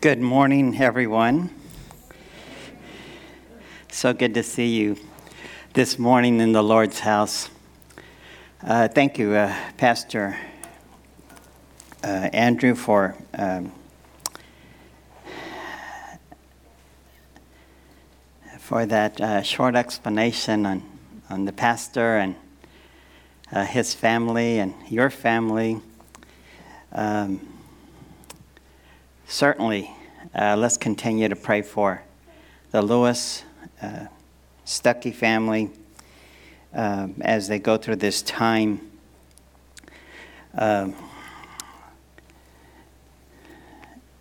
Good morning, everyone. So good to see you this morning in the Lord's house. Thank you, Pastor Andrew, for that short explanation on the pastor and his family and your family. Certainly, let's continue to pray for the Lewis Stuckey family as they go through this time.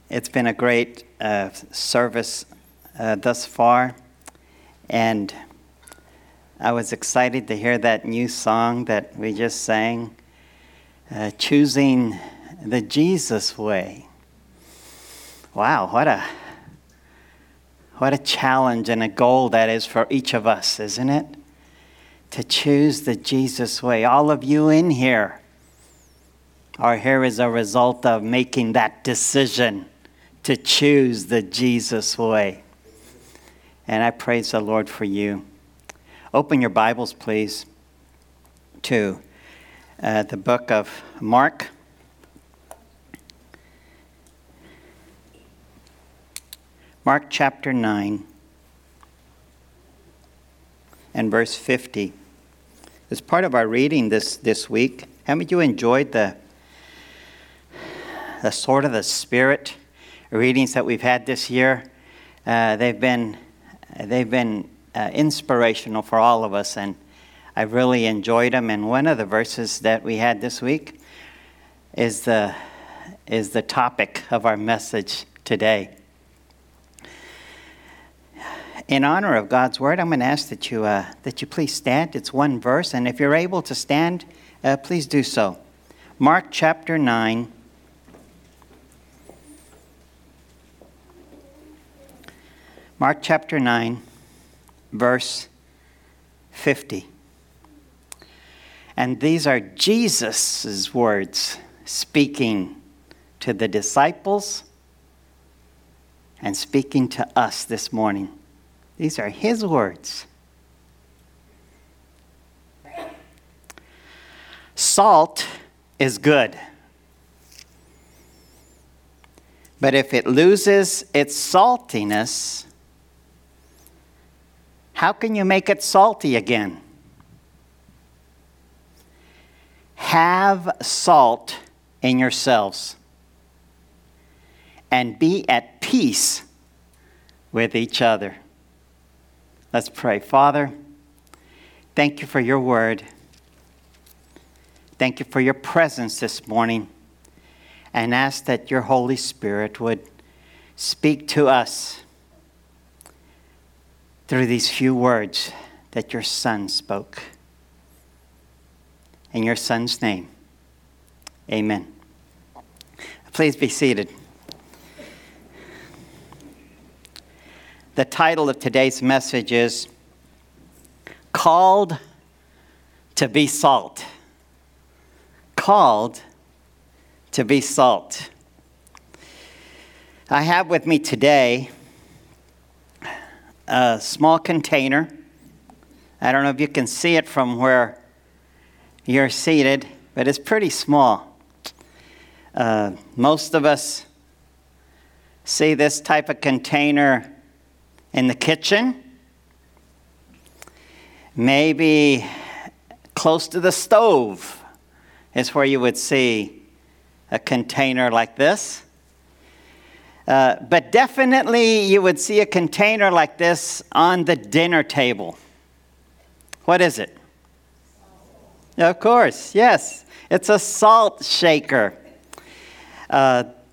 It's been a great service thus far, and I was excited to hear that new song that we just sang, Choosing the Jesus Way. Wow, what a challenge and a goal that is for each of us, isn't it? To choose the Jesus way. All of you in here are here as a result of making that decision to choose the Jesus way. And I praise the Lord for you. Open your Bibles, please, to the book of Mark. Mark chapter 9 and verse 50. As part of our reading this week, haven't you enjoyed the sword of the Spirit readings that we've had this year? They've been inspirational for all of us, and I've really enjoyed them. And one of the verses that we had this week is the topic of our message today. In honor of God's word, I'm going to ask that you please stand. It's one verse, and if you're able to stand, please do so. Mark chapter 9. Mark chapter 9, verse 50. And these are Jesus' words speaking to the disciples and speaking to us this morning. These are his words. Salt is good, but if it loses its saltiness, how can you make it salty again? Have salt in yourselves and be at peace with each other. Let's pray. Father, thank you for your word. Thank you for your presence this morning, and ask that your Holy Spirit would speak to us through these few words that your Son spoke. In your Son's name, amen. Please be seated. The title of today's message is Called to be Salt. Called to be Salt. I have with me today a small container. I don't know if you can see it from where you're seated, but it's pretty small. Most of us see this type of container in the kitchen, maybe close to the stove is where you would see a container like this. But definitely you would see a container like this on the dinner table. What is it? Of course, yes. It's a salt shaker.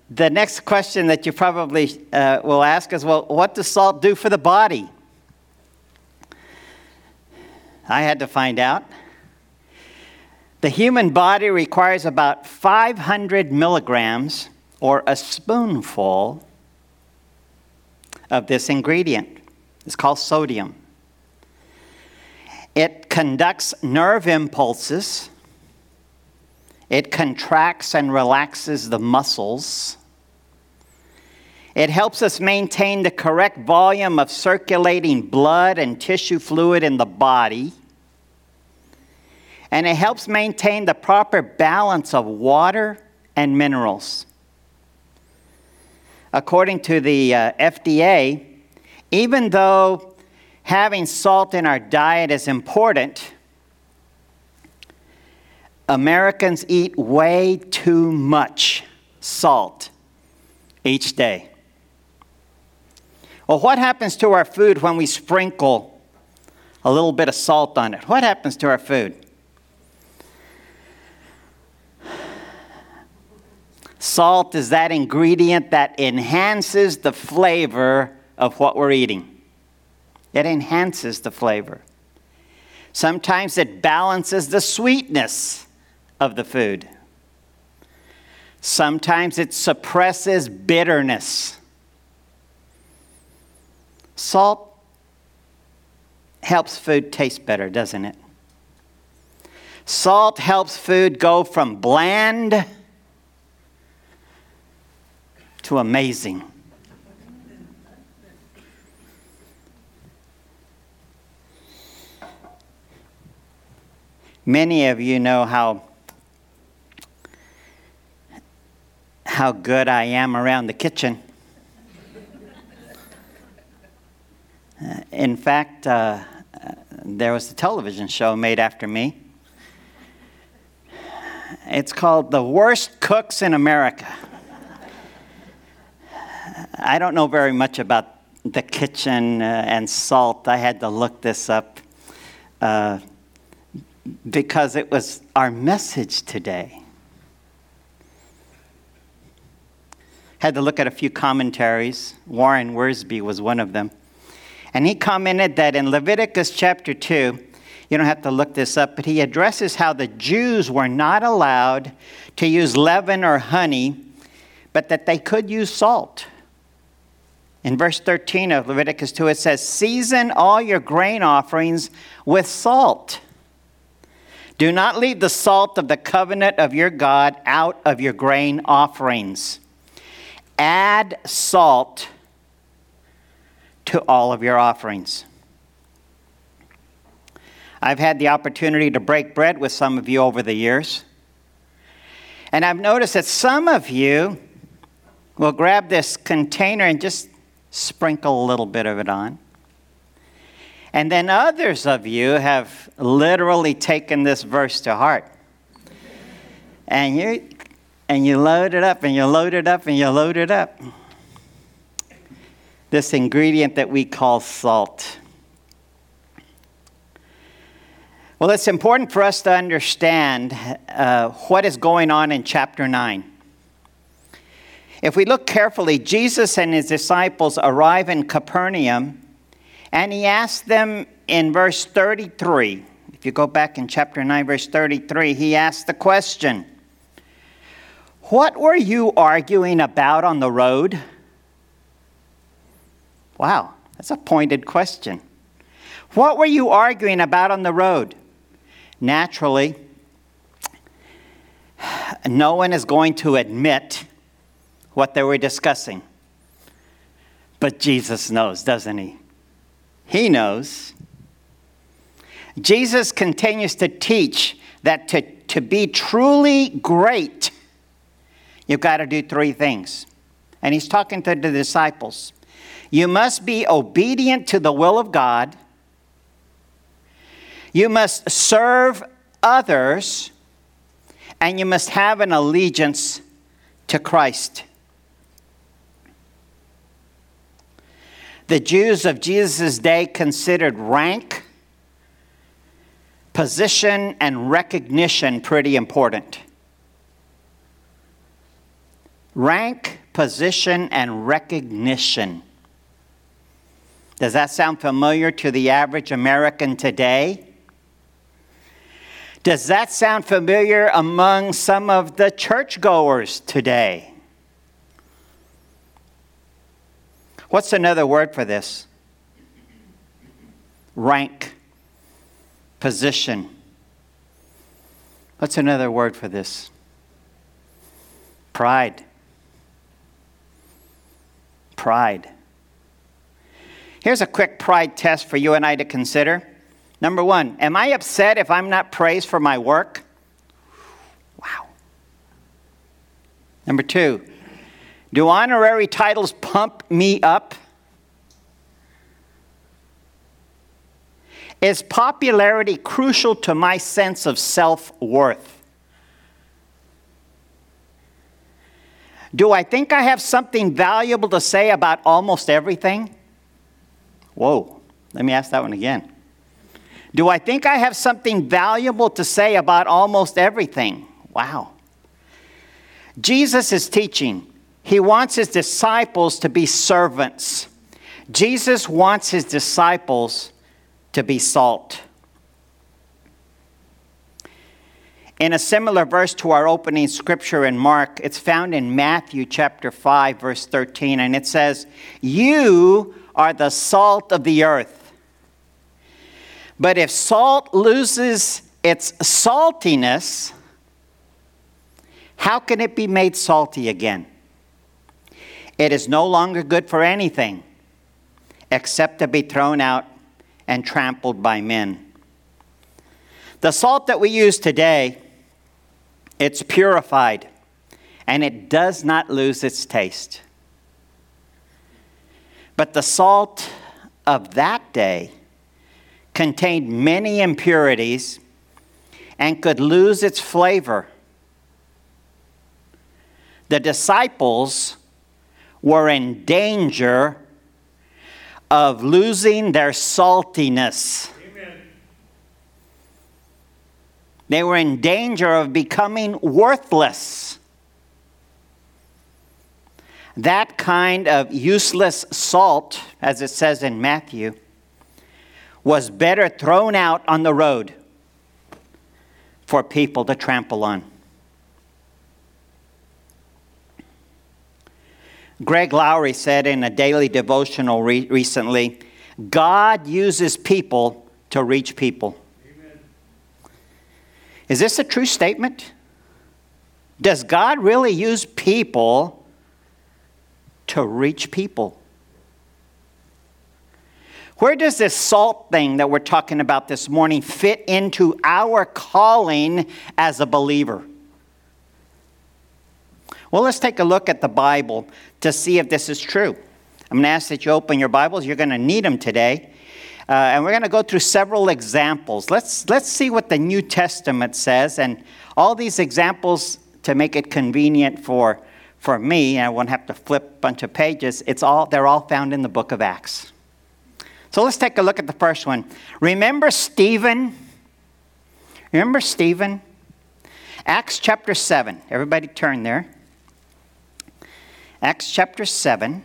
The next question that you probably will ask is, well, what does salt do for the body? I had to find out. The human body requires about 500 milligrams or a spoonful of this ingredient. It's called sodium. It conducts nerve impulses. It contracts and relaxes the muscles. It helps us maintain the correct volume of circulating blood and tissue fluid in the body. And it helps maintain the proper balance of water and minerals. According to the FDA, even though having salt in our diet is important, Americans eat way too much salt each day. Well, what happens to our food when we sprinkle a little bit of salt on it? What happens to our food? Salt is that ingredient that enhances the flavor of what we're eating. It enhances the flavor. Sometimes it balances the sweetness of the food. Sometimes it suppresses bitterness. Salt helps food taste better, doesn't it? Salt helps food go from bland to amazing. Many of you know how good I am around the kitchen. In fact, there was a television show made after me. It's called The Worst Cooks in America. I don't know very much about the kitchen and salt. I had to look this up because it was our message today. Had to look at a few commentaries. Warren Wiersbe was one of them. And he commented that in Leviticus chapter 2, you don't have to look this up, but he addresses how the Jews were not allowed to use leaven or honey, but that they could use salt. In verse 13 of Leviticus 2, it says, "Season all your grain offerings with salt. Do not leave the salt of the covenant of your God out of your grain offerings. Add salt to all of your offerings." I've had the opportunity to break bread with some of you over the years. And I've noticed that some of you will grab this container and just sprinkle a little bit of it on. And then others of you have literally taken this verse to heart. And you load it up, and you load it up, and you load it up. This ingredient that we call salt. Well, it's important for us to understand what is going on in chapter 9. If we look carefully, Jesus and his disciples arrive in Capernaum, and he asks them in verse 33, if you go back in chapter 9, verse 33, he asks the question, "What were you arguing about on the road?" Wow, that's a pointed question. What were you arguing about on the road? Naturally, no one is going to admit what they were discussing. But Jesus knows, doesn't he? He knows. Jesus continues to teach that to be truly great, you've got to do three things. And he's talking to the disciples. You must be obedient to the will of God. You must serve others. And you must have an allegiance to Christ. The Jews of Jesus' day considered rank, position, and recognition pretty important. Rank, position, and recognition. Does that sound familiar to the average American today? Does that sound familiar among some of the churchgoers today? What's another word for this? Rank, position. What's another word for this? Pride. pride. Here's a quick pride test for you and I to consider. Number one, am I upset if I'm not praised for my work? Wow. Number two, do honorary titles pump me up? Is popularity crucial to my sense of self-worth? Do I think I have something valuable to say about almost everything? Whoa, let me ask that one again. Do I think I have something valuable to say about almost everything? Wow. Jesus is teaching. He wants his disciples to be servants. Jesus wants his disciples to be salt. In a similar verse to our opening scripture in Mark, it's found in Matthew chapter 5, verse 13, and it says, "You are the salt of the earth. But if salt loses its saltiness, how can it be made salty again? It is no longer good for anything except to be thrown out and trampled by men." The salt that we use today, it's purified, and it does not lose its taste. But the salt of that day contained many impurities and could lose its flavor. The disciples were in danger of losing their saltiness. Amen. They were in danger of becoming worthless. That kind of useless salt, as it says in Matthew, was better thrown out on the road for people to trample on. Greg Lowry said in a daily devotional recently, "God uses people to reach people." Amen. Is this a true statement? Does God really use people to reach people? Where does this salt thing that we're talking about this morning fit into our calling as a believer? Well, let's take a look at the Bible to see if this is true. I'm going to ask that you open your Bibles. You're going to need them today. And we're going to go through several examples. Let's see what the New Testament says. And all these examples, to make it convenient for me, and I won't have to flip a bunch of pages, they're all found in the book of Acts. So let's take a look at the first one. Remember Stephen? Remember Stephen? Acts chapter 7. Everybody turn there. Acts chapter 7,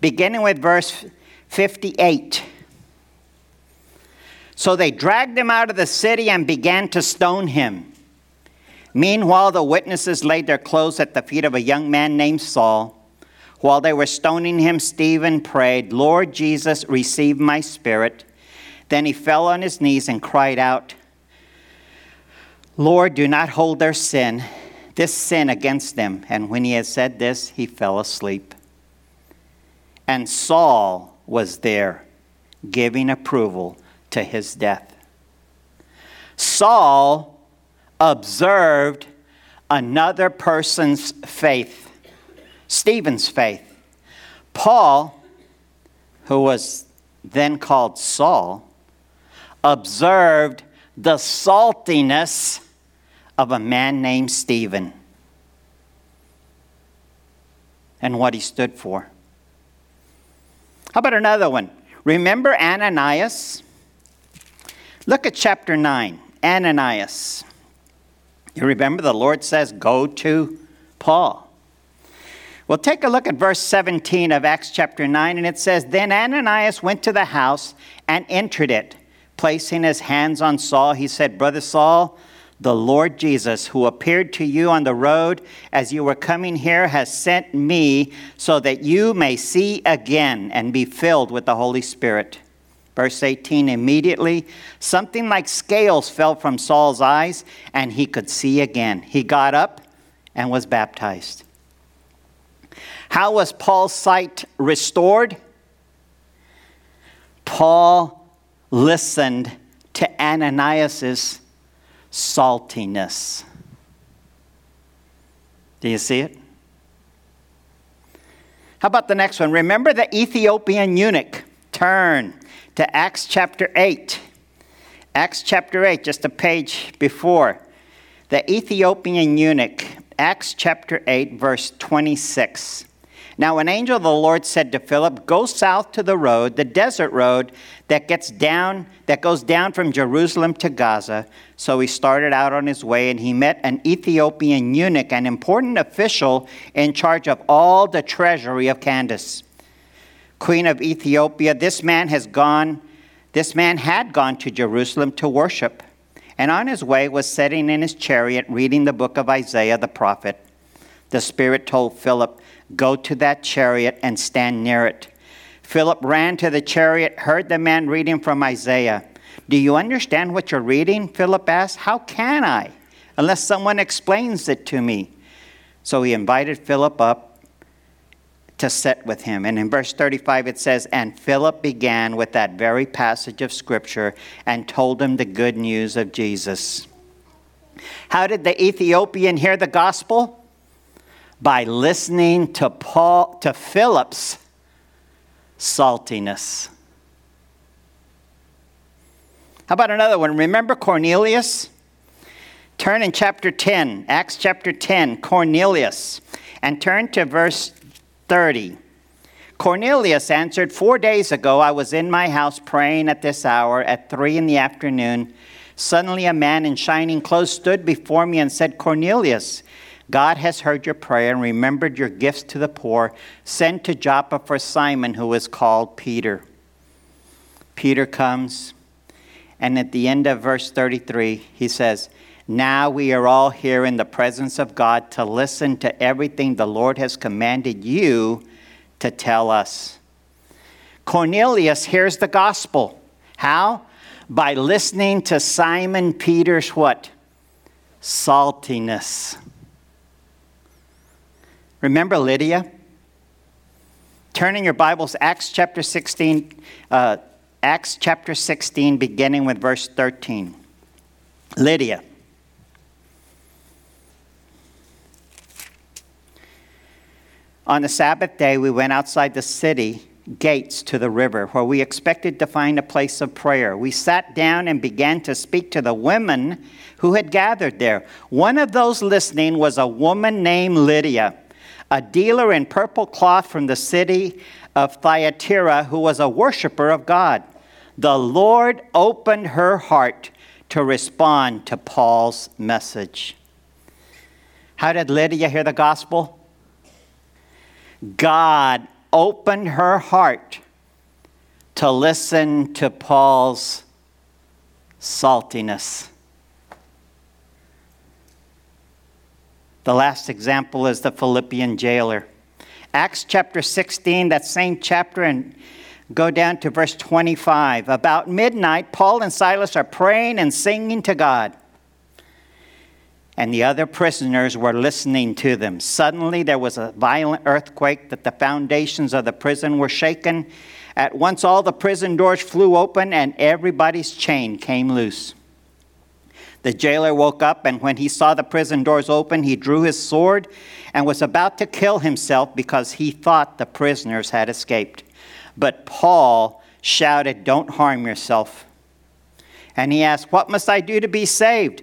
beginning with verse 58. "So they dragged him out of the city and began to stone him. Meanwhile, the witnesses laid their clothes at the feet of a young man named Saul. While they were stoning him, Stephen prayed, 'Lord Jesus, receive my spirit.' Then he fell on his knees and cried out, 'Lord, do not hold their sin. This sin against them.' And when he had said this, he fell asleep. And Saul was there, giving approval to his death." Saul observed another person's faith, Stephen's faith. Paul, who was then called Saul, observed the saltiness of a man named Stephen and what he stood for. How about another one? Remember Ananias? Look at chapter 9, Ananias. You remember the Lord says, "Go to Paul." Well, take a look at verse 17 of Acts chapter 9, and it says, "Then Ananias went to the house and entered it. Placing his hands on Saul, he said, 'Brother Saul, the Lord Jesus, who appeared to you on the road as you were coming here, has sent me so that you may see again and be filled with the Holy Spirit.'" Verse 18, "Immediately, something like scales fell from Saul's eyes, and he could see again. He got up and was baptized." How was Paul's sight restored? Paul listened to Ananias's saltiness. Do you see it? How about the next one? Remember the Ethiopian eunuch. Turn to Acts chapter 8. Acts chapter 8, just a page before. The Ethiopian eunuch. Acts chapter 8, verse 26. Now an angel of the Lord said to Philip, "Go south to the road, the desert road that goes down from Jerusalem to Gaza." So he started out on his way, and he met an Ethiopian eunuch, an important official in charge of all the treasury of Candace, queen of Ethiopia. This man had gone to Jerusalem to worship, and on his way was sitting in his chariot reading the book of Isaiah the prophet. The Spirit told Philip, "Go to that chariot and stand near it." Philip ran to the chariot, heard the man reading from Isaiah. "Do you understand what you're reading?" Philip asked. "How can I, unless someone explains it to me?" So he invited Philip up to sit with him. And in verse 35 it says, "And Philip began with that very passage of Scripture and told him the good news of Jesus." How did the Ethiopian hear the gospel? By listening to Philip's saltiness. How about another one? Remember Cornelius? Turn in chapter 10, Acts chapter 10, Cornelius, and turn to verse 30. Cornelius answered, "4 days ago I was in my house praying at this hour at 3 p.m. Suddenly a man in shining clothes stood before me and said, 'Cornelius, God has heard your prayer and remembered your gifts to the poor. Send to Joppa for Simon, who is called Peter.'" Peter comes, and at the end of verse 33, he says, "Now we are all here in the presence of God to listen to everything the Lord has commanded you to tell us." Cornelius hears the gospel. How? By listening to Simon Peter's what? Saltiness. Remember Lydia? Turn in your Bibles, Acts chapter 16, beginning with verse 13. Lydia. "On the Sabbath day, we went outside the city gates to the river, where we expected to find a place of prayer. We sat down and began to speak to the women who had gathered there. One of those listening was a woman named Lydia, a dealer in purple cloth from the city of Thyatira, who was a worshiper of God. The Lord opened her heart to respond to Paul's message." How did Lydia hear the gospel? God opened her heart to listen to Paul's saltiness. The last example is the Philippian jailer. Acts chapter 16, that same chapter, and go down to verse 25. "About midnight, Paul and Silas are praying and singing to God, and the other prisoners were listening to them. Suddenly there was a violent earthquake that the foundations of the prison were shaken. At once all the prison doors flew open and everybody's chain came loose. The jailer woke up, and when he saw the prison doors open, he drew his sword and was about to kill himself because he thought the prisoners had escaped. But Paul shouted, 'Don't harm yourself.' And he asked, 'What must I do to be saved?'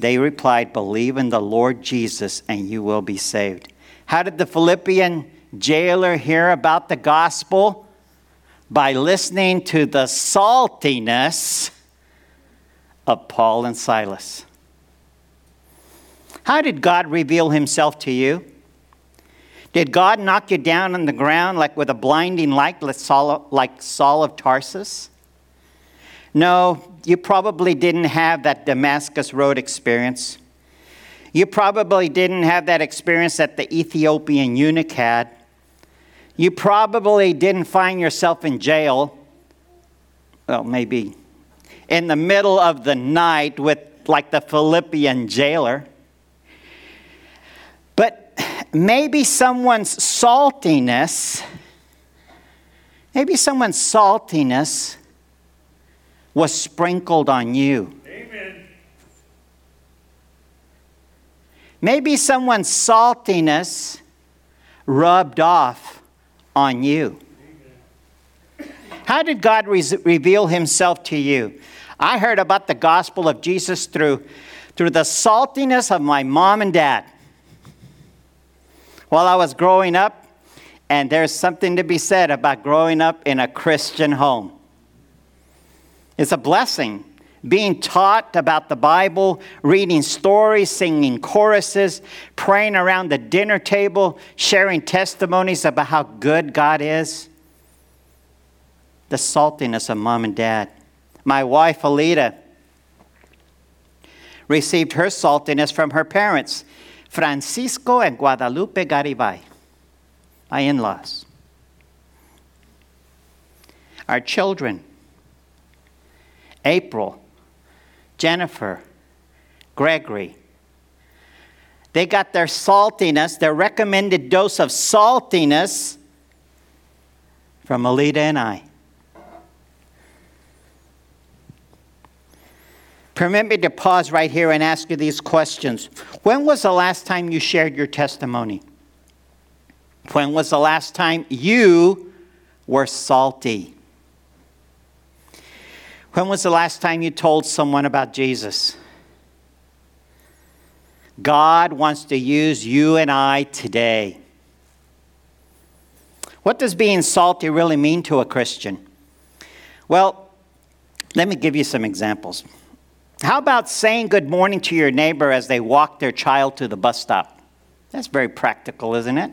They replied, 'Believe in the Lord Jesus, and you will be saved.'" How did the Philippian jailer hear about the gospel? By listening to the saltiness of Paul and Silas. How did God reveal himself to you? Did God knock you down on the ground like with a blinding light, like Saul of Tarsus? No, you probably didn't have that Damascus Road experience. You probably didn't have that experience that the Ethiopian eunuch had. You probably didn't find yourself in jail. Well, maybe in the middle of the night with like the Philippian jailer. But Maybe someone's saltiness, was sprinkled on you. Amen. Maybe someone's saltiness rubbed off on you. Amen. How did God reveal himself to you? I heard about the gospel of Jesus through the saltiness of my mom and dad. While I was growing up, and there's something to be said about growing up in a Christian home. It's a blessing. Being taught about the Bible, reading stories, singing choruses, praying around the dinner table, sharing testimonies about how good God is. The saltiness of mom and dad. My wife, Alita, received her saltiness from her parents, Francisco and Guadalupe Garibay, my in-laws. Our children, April, Jennifer, Gregory, they got their saltiness, their recommended dose of saltiness from Alita and I. Permit me to pause right here and ask you these questions. When was the last time you shared your testimony? When was the last time you were salty? When was the last time you told someone about Jesus? God wants to use you and I today. What does being salty really mean to a Christian? Well, let me give you some examples. How about saying good morning to your neighbor as they walk their child to the bus stop? That's very practical, isn't it?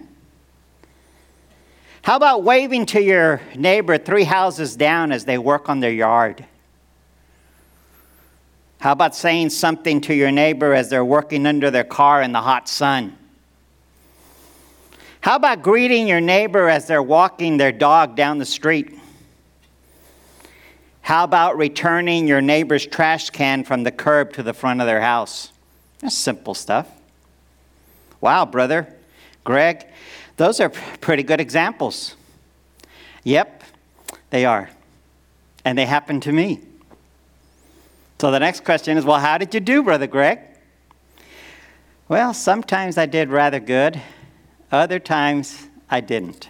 How about waving to your neighbor 3 houses down as they work on their yard? How about saying something to your neighbor as they're working under their car in the hot sun? How about greeting your neighbor as they're walking their dog down the street? How about returning your neighbor's trash can from the curb to the front of their house? That's simple stuff. Wow, brother, Greg, those are pretty good examples. Yep, they are. And they happened to me. So the next question is, well, how did you do, Brother Greg? Well, sometimes I did rather good. Other times I didn't.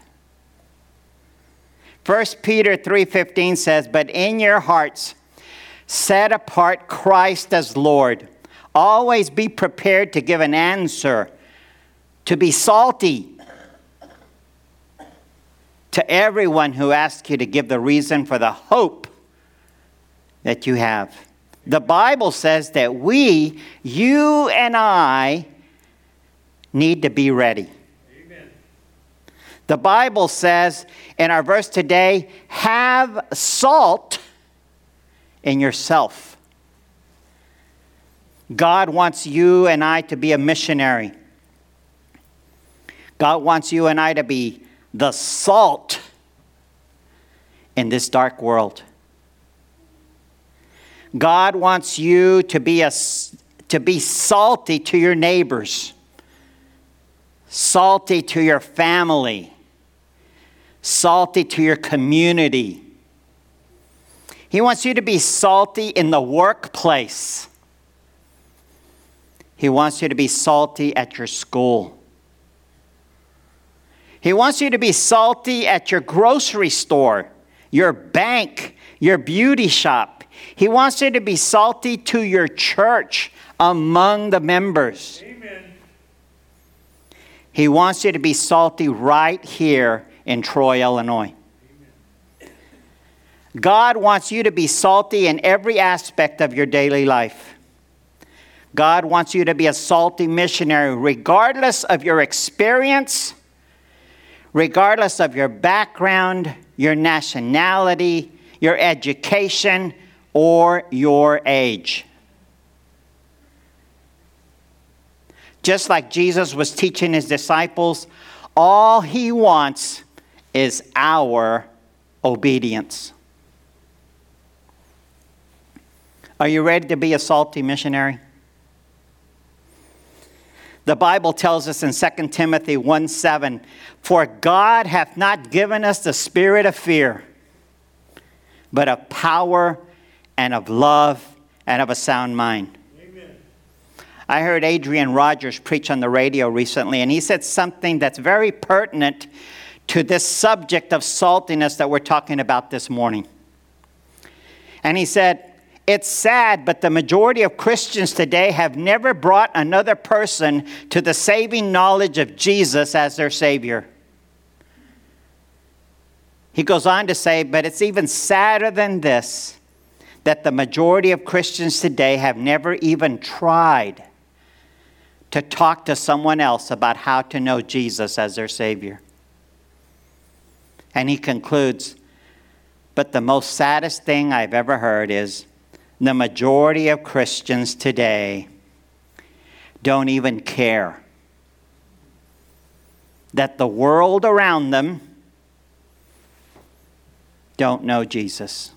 1 Peter 3:15 says, but in your hearts, set apart Christ as Lord. Always be prepared to give an answer, to be salty to everyone who asks you to give the reason for the hope that you have. The Bible says that you and I need to be ready. The Bible says in our verse today, have salt in yourself. God wants you and I to be a missionary. God wants you and I to be the salt in this dark world. God wants you to be salty to your neighbors, salty to your family, salty to your community. He wants you to be salty in the workplace. He wants you to be salty at your school. He wants you to be salty at your grocery store, your bank, your beauty shop. He wants you to be salty to your church among the members. Amen. He wants you to be salty right here in Troy, Illinois. Amen. God wants you to be salty in every aspect of your daily life. God wants you to be a salty missionary, regardless of your experience, regardless of your background, your nationality, your education, or your age. Just like Jesus was teaching his disciples, all he wants is our obedience. Are you ready to be a salty missionary? The Bible tells us in 2 Timothy 1:7, "For God hath not given us the spirit of fear, but of power and of love and of a sound mind." Amen. I heard Adrian Rogers preach on the radio recently, and he said something that's very pertinent to this subject of saltiness that we're talking about this morning. And he said, "It's sad, but the majority of Christians today have never brought another person to the saving knowledge of Jesus as their Savior." He goes on to say, "But it's even sadder than this, that the majority of Christians today have never even tried to talk to someone else about how to know Jesus as their Savior." And he concludes, "But the most saddest thing I've ever heard is, the majority of Christians today don't even care that the world around them don't know Jesus."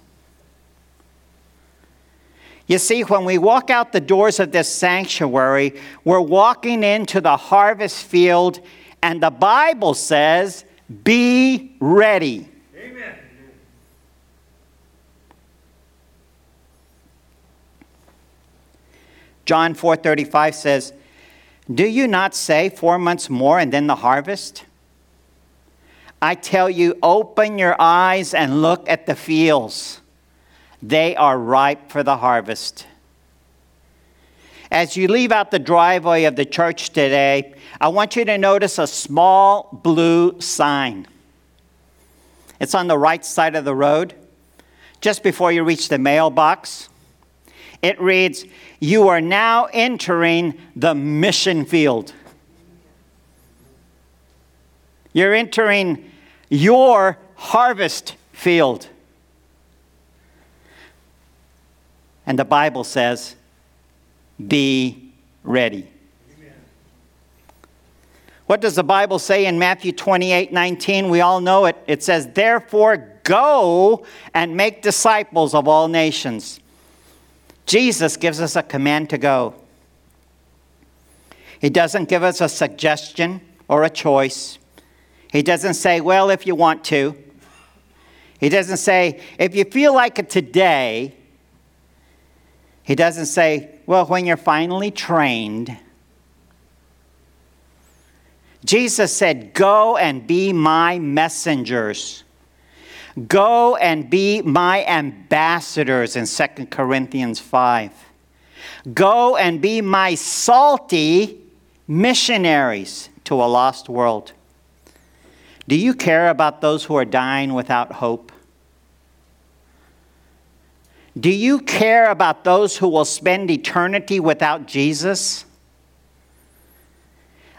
You see, when we walk out the doors of this sanctuary, we're walking into the harvest field, and the Bible says, "Be ready." Amen. John 4:35 says, "Do you not say 4 months more and then the harvest? I tell you, open your eyes and look at the fields. They are ripe for the harvest." As you leave out the driveway of the church today, I want you to notice a small blue sign. It's on the right side of the road, just before you reach the mailbox. It reads, "You are now entering the mission field." You're entering your harvest field. And the Bible says, "Be ready." Amen. What does the Bible say in Matthew 28:19? We all know it. It says, "Therefore go and make disciples of all nations." Jesus gives us a command to go. He doesn't give us a suggestion or a choice. He doesn't say, "Well, if you want to." He doesn't say, "If you feel like it today." He doesn't say, "Well, when you're finally trained." Jesus said, "Go and be my messengers. Go and be my ambassadors," in 2 Corinthians 5. "Go and be my salty missionaries to a lost world." Do you care about those who are dying without hope? Do you care about those who will spend eternity without Jesus?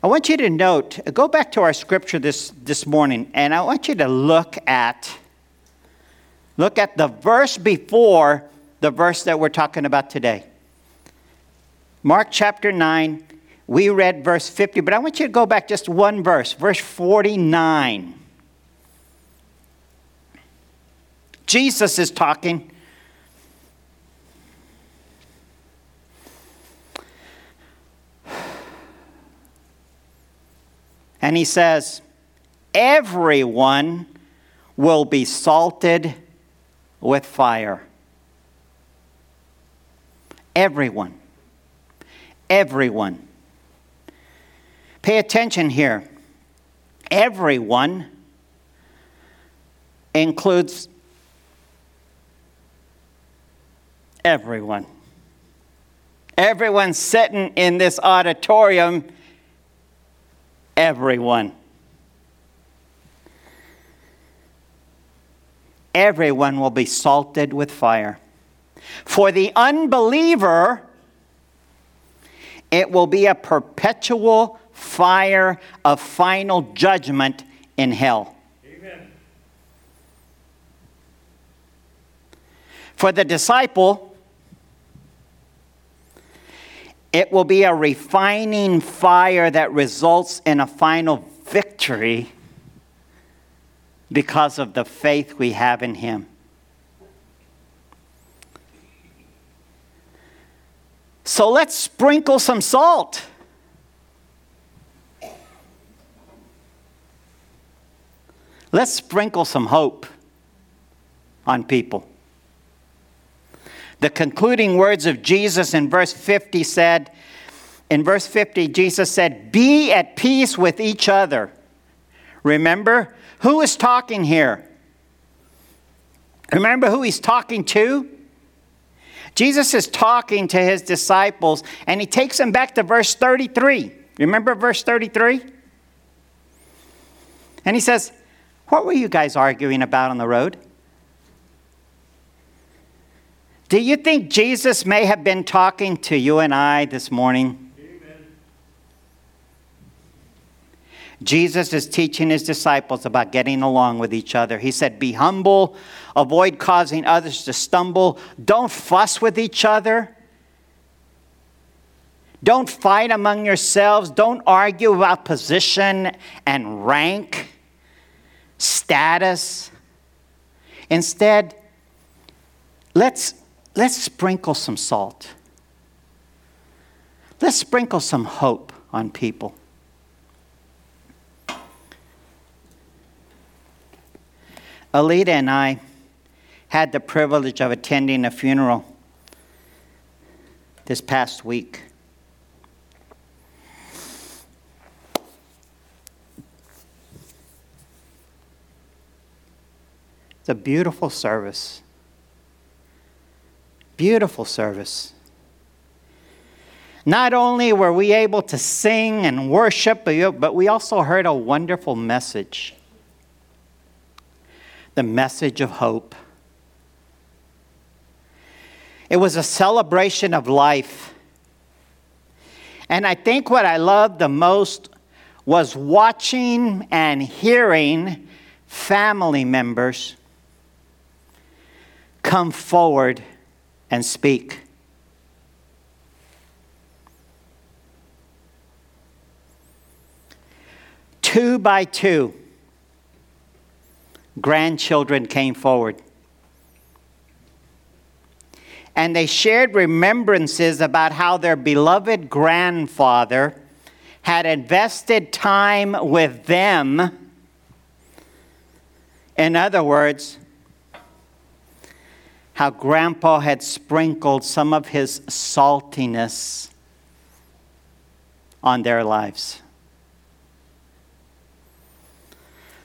I want you to note, go back to our scripture this morning, and I want you to look at the verse before the verse that we're talking about today. Mark chapter 9, we read verse 50, but I want you to go back just one verse, verse 49. Jesus is talking. And he says, "Everyone will be salted with fire." Everyone. Everyone. Pay attention here. Everyone includes everyone. Everyone sitting in this auditorium. Everyone. Everyone will be salted with fire. For the unbeliever, it will be a perpetual fire of final judgment in hell. Amen. For the disciple, it will be a refining fire that results in a final victory because of the faith we have in him. So let's sprinkle some salt Let's sprinkle some hope on people. The concluding words of Jesus in verse 50 said, Jesus said, "Be at peace with each other." Remember, who is talking here? Remember who he's talking to? Jesus is talking to his disciples, and he takes them back to verse 33. Remember verse 33? And he says, "What were you guys arguing about on the road?" Do you think Jesus may have been talking to you and I this morning? Amen. Jesus is teaching his disciples about getting along with each other. He said, "Be humble, avoid causing others to stumble, don't fuss with each other, don't fight among yourselves, don't argue about position and rank, status. Instead, let's sprinkle some salt. Let's sprinkle some hope on people." Alita and I had the privilege of attending a funeral this past week. It's a beautiful service. Beautiful service. Not only were we able to sing and worship, but we also heard a wonderful message. The message of hope. It was a celebration of life. And I think what I loved the most was watching and hearing family members come forward and speak. Two by two, grandchildren came forward. And they shared remembrances about how their beloved grandfather had invested time with them. In other words, how Grandpa had sprinkled some of his saltiness on their lives.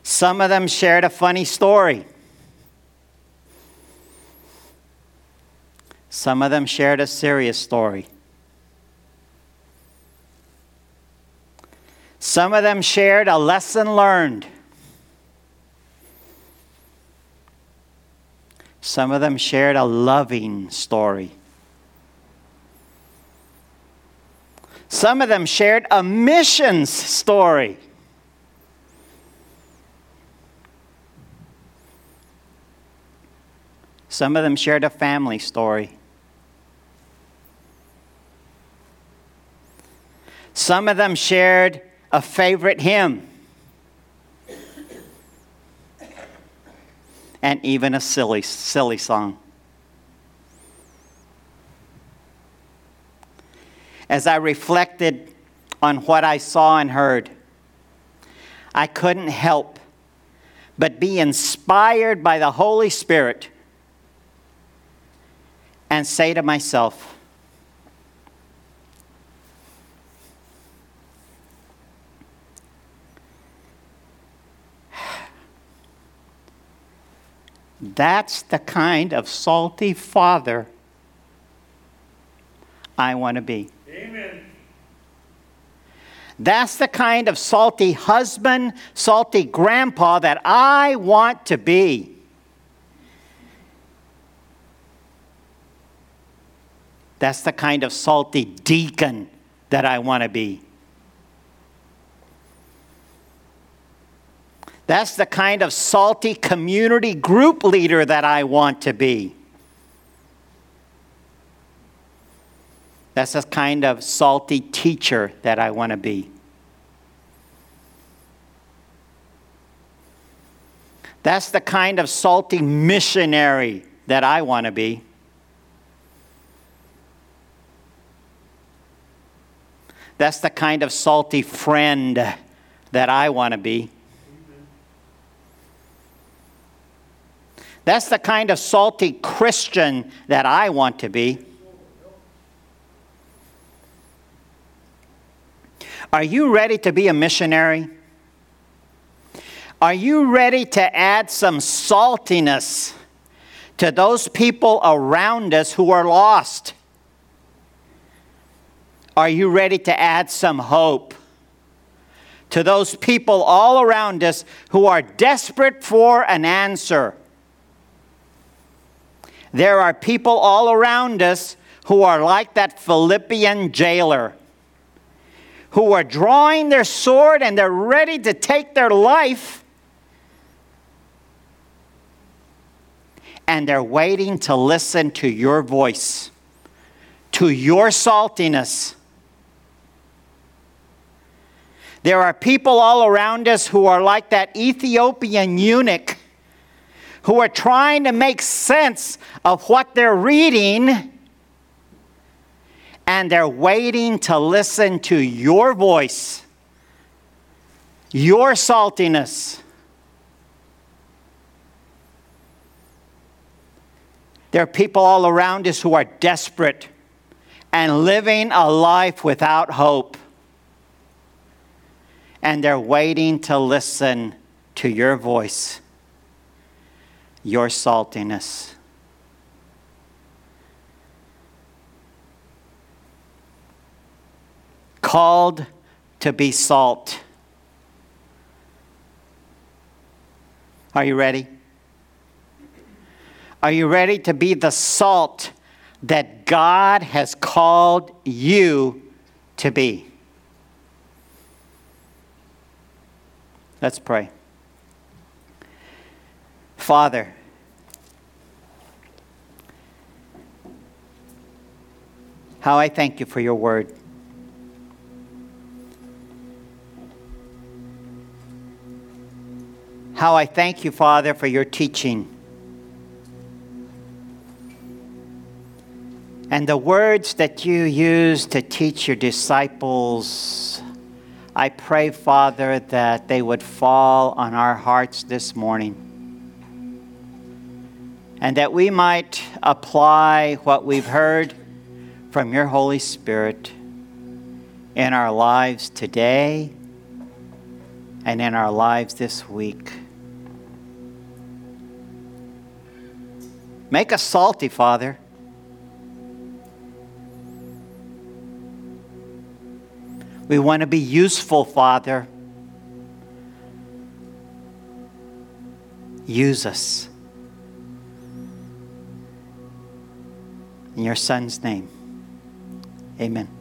Some of them shared a funny story. Some of them shared a serious story. Some of them shared a lesson learned. Some of them shared a loving story. Some of them shared a missions story. Some of them shared a family story. Some of them shared a favorite hymn. And even a silly song. As I reflected on what I saw and heard, I couldn't help but be inspired by the Holy Spirit and say to myself, that's the kind of salty father I want to be. Amen. That's the kind of salty husband, salty grandpa that I want to be. That's the kind of salty deacon that I want to be. That's the kind of salty community group leader that I want to be. That's the kind of salty teacher that I want to be. That's the kind of salty missionary that I want to be. That's the kind of salty friend that I want to be. That's the kind of salty Christian that I want to be. Are you ready to be a missionary? Are you ready to add some saltiness to those people around us who are lost? Are you ready to add some hope to those people all around us who are desperate for an answer? There are people all around us who are like that Philippian jailer, who are drawing their sword and they're ready to take their life, and they're waiting to listen to your voice, to your saltiness. There are people all around us who are like that Ethiopian eunuch, who are trying to make sense of what they're reading, and they're waiting to listen to your voice, your saltiness. There are people all around us who are desperate and living a life without hope, and they're waiting to listen to your voice, your saltiness. Called to be salt. Are you ready? Are you ready to be the salt that God has called you to be? Let's pray. Father, how I thank you for your word. How I thank you, Father, for your teaching. And the words that you used to teach your disciples, I pray, Father, that they would fall on our hearts this morning, and that we might apply what we've heard from your Holy Spirit in our lives today and in our lives this week. Make us salty, Father. We want to be useful, Father. Use us. In your Son's name, amen.